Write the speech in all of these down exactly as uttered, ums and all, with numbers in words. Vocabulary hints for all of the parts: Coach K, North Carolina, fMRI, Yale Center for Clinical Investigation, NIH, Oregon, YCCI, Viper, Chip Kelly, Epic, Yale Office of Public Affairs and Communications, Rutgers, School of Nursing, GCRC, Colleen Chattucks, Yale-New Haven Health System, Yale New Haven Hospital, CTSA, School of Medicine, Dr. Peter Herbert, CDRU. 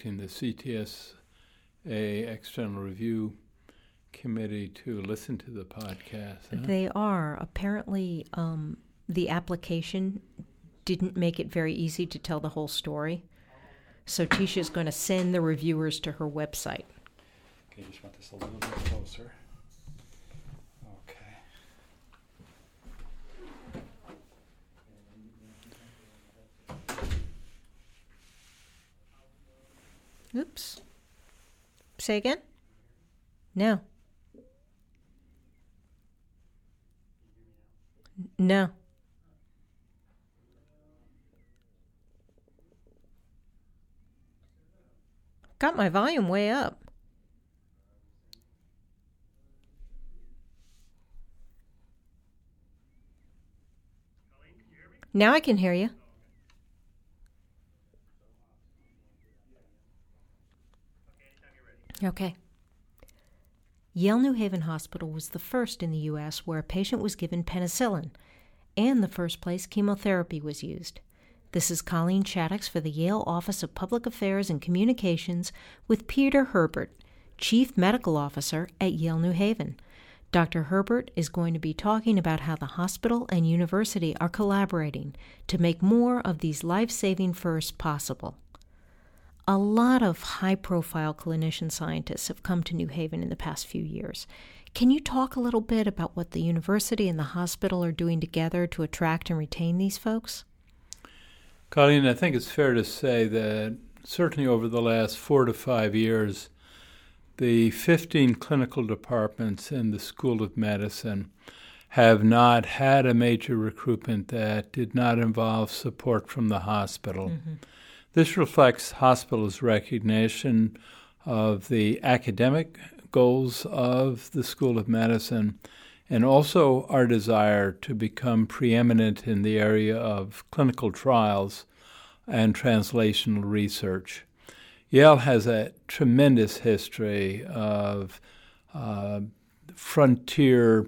directing the C T S A External Review Committee to listen to the podcast. Huh? They are. Apparently, um, the application didn't make it very easy to tell the whole story. So Tisha's going to send the reviewers to her website. Okay, just want this a little bit closer. Oops. Say again? No. No. Got my volume way up. Now I can hear you. Okay. Yale New Haven Hospital was the first in the U S where a patient was given penicillin, and the first place chemotherapy was used. This is Colleen Chattucks for the Yale Office of Public Affairs and Communications with Peter Herbert, Chief Medical Officer at Yale New Haven. Doctor Herbert is going to be talking about how the hospital and university are collaborating to make more of these life-saving firsts possible. A lot of high-profile clinician scientists have come to New Haven in the past few years. Can you talk a little bit about what the university and the hospital are doing together to attract and retain these folks? Colleen, I think it's fair to say that certainly over the last four to five years, the fifteen clinical departments in the School of Medicine have not had a major recruitment that did not involve support from the hospital. Mm-hmm. This reflects hospitals' recognition of the academic goals of the School of Medicine and also our desire to become preeminent in the area of clinical trials and translational research. Yale has a tremendous history of uh, frontier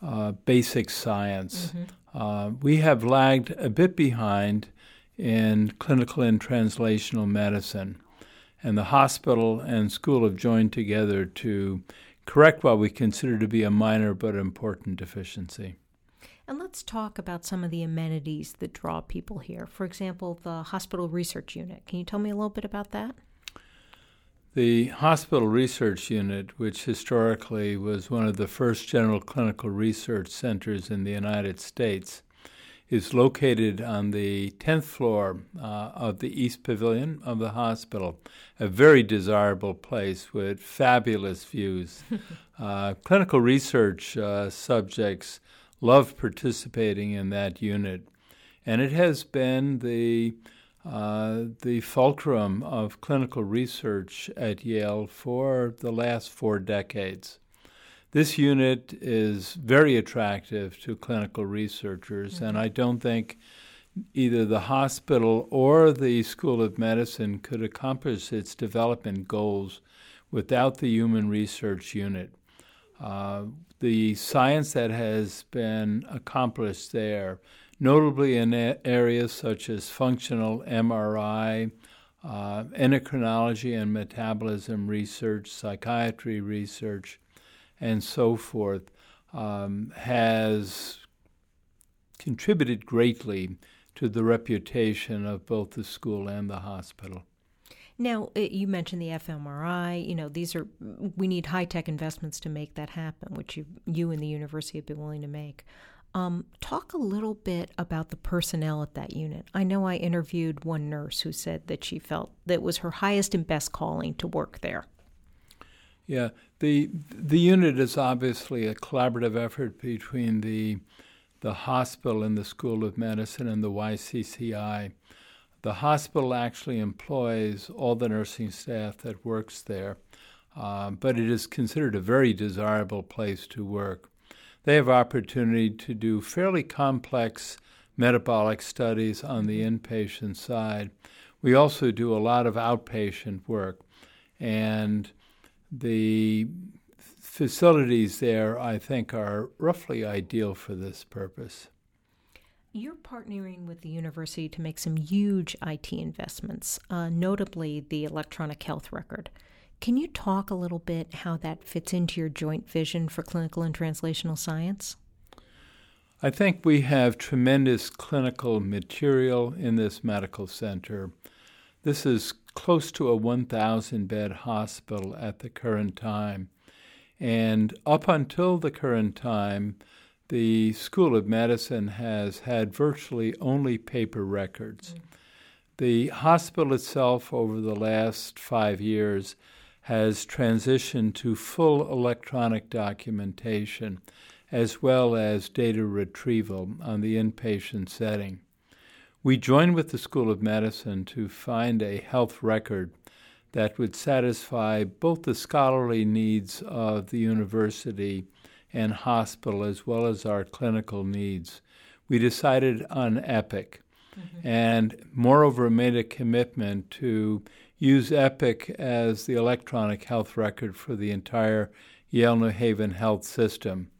uh, basic science. Mm-hmm. Uh, we have lagged a bit behind in clinical and translational medicine. And the hospital and school have joined together to correct what we consider to be a minor but important deficiency. And let's talk about some of the amenities that draw people here. For example, the hospital research unit. Can you tell me a little bit about that? The hospital research unit, which historically was one of the first general clinical research centers in the United States, is located on the tenth floor uh, of the East Pavilion of the hospital, a very desirable place with fabulous views. uh, clinical research uh, subjects love participating in that unit, and it has been the uh, the fulcrum of clinical research at Yale for the last four decades. This unit is very attractive to clinical researchers, mm-hmm. and I don't think either the hospital or the School of Medicine could accomplish its development goals without the human research unit. Uh, the science that has been accomplished there, notably in a- areas such as functional M R I, uh, endocrinology and metabolism research, psychiatry research, and so forth, um, has contributed greatly to the reputation of both the school and the hospital. Now, you mentioned the fMRI. You know, these are we need high-tech investments to make that happen, which you, you and the university have been willing to make. Um, talk a little bit about the personnel at that unit. I know I interviewed one nurse who said that she felt that was her highest and best calling to work there. Yeah, the the unit is obviously a collaborative effort between the the hospital and the School of Medicine and the Y C C I. The hospital actually employs all the nursing staff that works there, uh, but it is considered a very desirable place to work. They have opportunity to do fairly complex metabolic studies on the inpatient side. We also do a lot of outpatient work, and the facilities there, I think, are roughly ideal for this purpose. You're partnering with the university to make some huge I T investments, uh, notably the electronic health record. Can you talk a little bit how that fits into your joint vision for clinical and translational science? I think we have tremendous clinical material in this medical center. This is close to a one thousand bed hospital at the current time. And up until the current time, the School of Medicine has had virtually only paper records. Mm. The hospital itself over the last five years has transitioned to full electronic documentation as well as data retrieval on the inpatient setting. We joined with the School of Medicine to find a health record that would satisfy both the scholarly needs of the university and hospital as well as our clinical needs. We decided on Epic, mm-hmm. and moreover made a commitment to use Epic as the electronic health record for the entire Yale-New Haven Health System.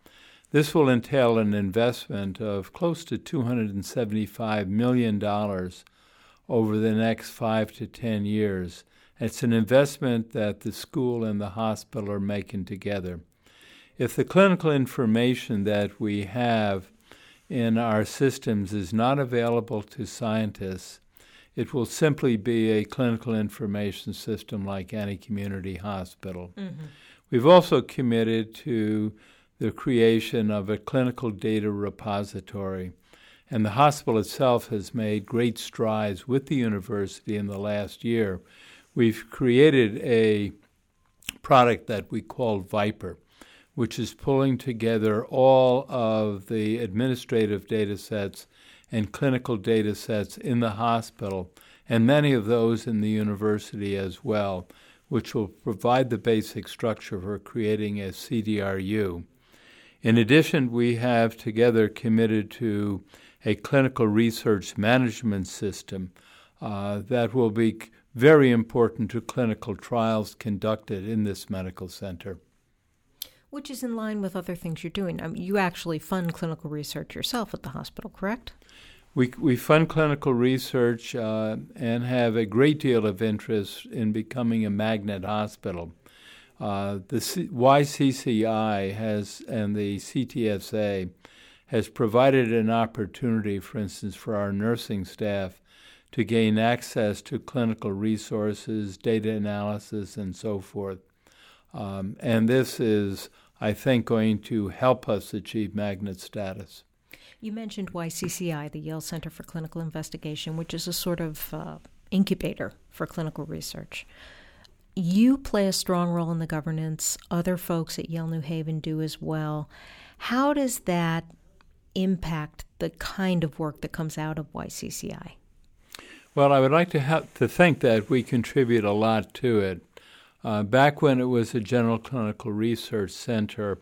This will entail an investment of close to two hundred seventy-five million dollars over the next five to ten years. It's an investment that the school and the hospital are making together. If the clinical information that we have in our systems is not available to scientists, it will simply be a clinical information system like any community hospital. Mm-hmm. We've also committed to the creation of a clinical data repository. And the hospital itself has made great strides with the university in the last year. We've created a product that we call Viper, which is pulling together all of the administrative data sets and clinical data sets in the hospital, and many of those in the university as well, which will provide the basic structure for creating a C D R U. In addition, we have together committed to a clinical research management system uh, that will be very important to clinical trials conducted in this medical center. Which is in line with other things you're doing. I mean, you actually fund clinical research yourself at the hospital, correct? We, we fund clinical research uh, and have a great deal of interest in becoming a magnet hospital. Uh, the C- Y C C I has and the C T S A has provided an opportunity, for instance, for our nursing staff to gain access to clinical resources, data analysis, and so forth. Um, and this is, I think, going to help us achieve magnet status. You mentioned Y C C I, the Yale Center for Clinical Investigation, which is a sort of uh, incubator for clinical research. You play a strong role in the governance. Other folks at Yale New Haven do as well. How does that impact the kind of work that comes out of Y C C I? Well, I would like to ha- to think that we contribute a lot to it. Uh, back when it was a general clinical research center,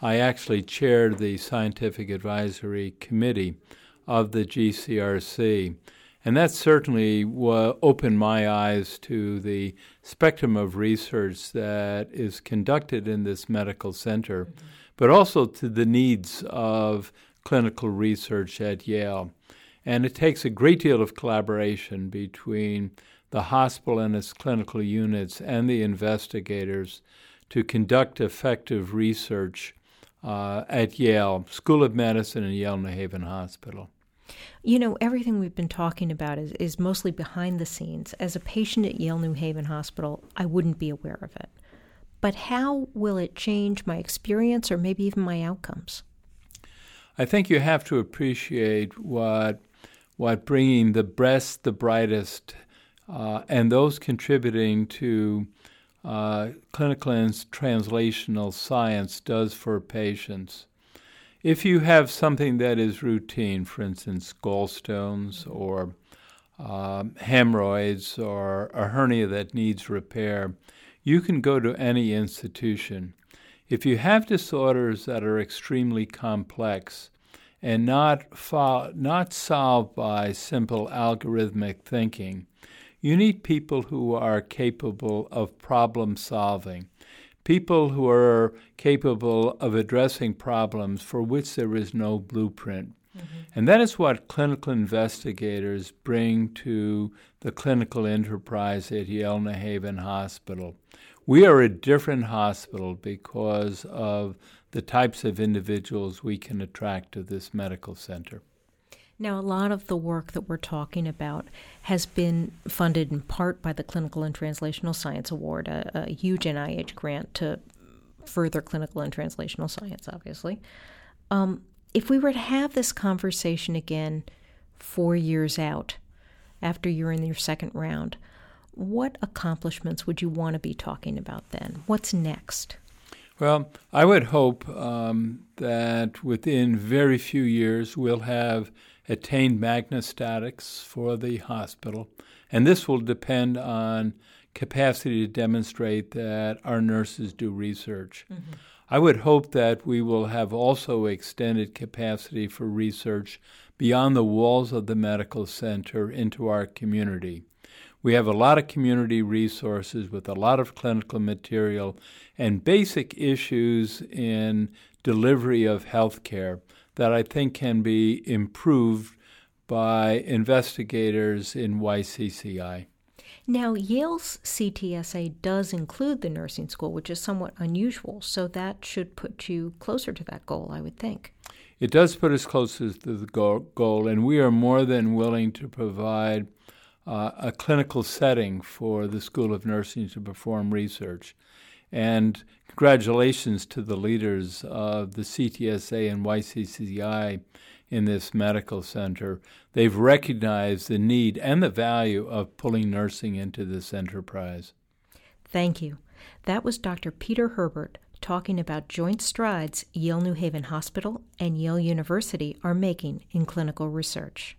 I actually chaired the scientific advisory committee of the G C R C. And that certainly wa- opened my eyes to the spectrum of research that is conducted in this medical center, mm-hmm. but also to the needs of clinical research at Yale. And it takes a great deal of collaboration between the hospital and its clinical units and the investigators to conduct effective research uh, at Yale, School of Medicine, and Yale New Haven Hospital. You know, everything we've been talking about is, is mostly behind the scenes. As a patient at Yale New Haven Hospital, I wouldn't be aware of it. But how will it change my experience or maybe even my outcomes? I think you have to appreciate what what bringing the best, the brightest, uh, and those contributing to uh, clinical and translational science does for patients. If you have something that is routine, for instance, gallstones or um, hemorrhoids or a hernia that needs repair, you can go to any institution. If you have disorders that are extremely complex and not fo- not solved by simple algorithmic thinking, you need people who are capable of problem solving. People who are capable of addressing problems for which there is no blueprint. Mm-hmm. And that is what clinical investigators bring to the clinical enterprise at Yale-New Haven Hospital. We are a different hospital because of the types of individuals we can attract to this medical center. Now, a lot of the work that we're talking about has been funded in part by the Clinical and Translational Science Award, a, a huge N I H grant to further clinical and translational science, obviously. Um, if we were to have this conversation again four years out, after you're in your second round, what accomplishments would you want to be talking about then? What's next? Well, I would hope um, that within very few years we'll have attained magna status for the hospital, and this will depend on capacity to demonstrate that our nurses do research. Mm-hmm. I would hope that we will have also extended capacity for research beyond the walls of the medical center into our community. We have a lot of community resources with a lot of clinical material and basic issues in delivery of health care that I think can be improved by investigators in Y C C I. Now, Yale's C T S A does include the nursing school, which is somewhat unusual, so that should put you closer to that goal, I would think. It does put us closer to the goal, and we are more than willing to provide uh, a clinical setting for the School of Nursing to perform research. And congratulations to the leaders of the C T S A and Y C C I in this medical center. They've recognized the need and the value of pulling nursing into this enterprise. Thank you. That was Doctor Peter Herbert talking about joint strides Yale-New Haven Hospital and Yale University are making in clinical research.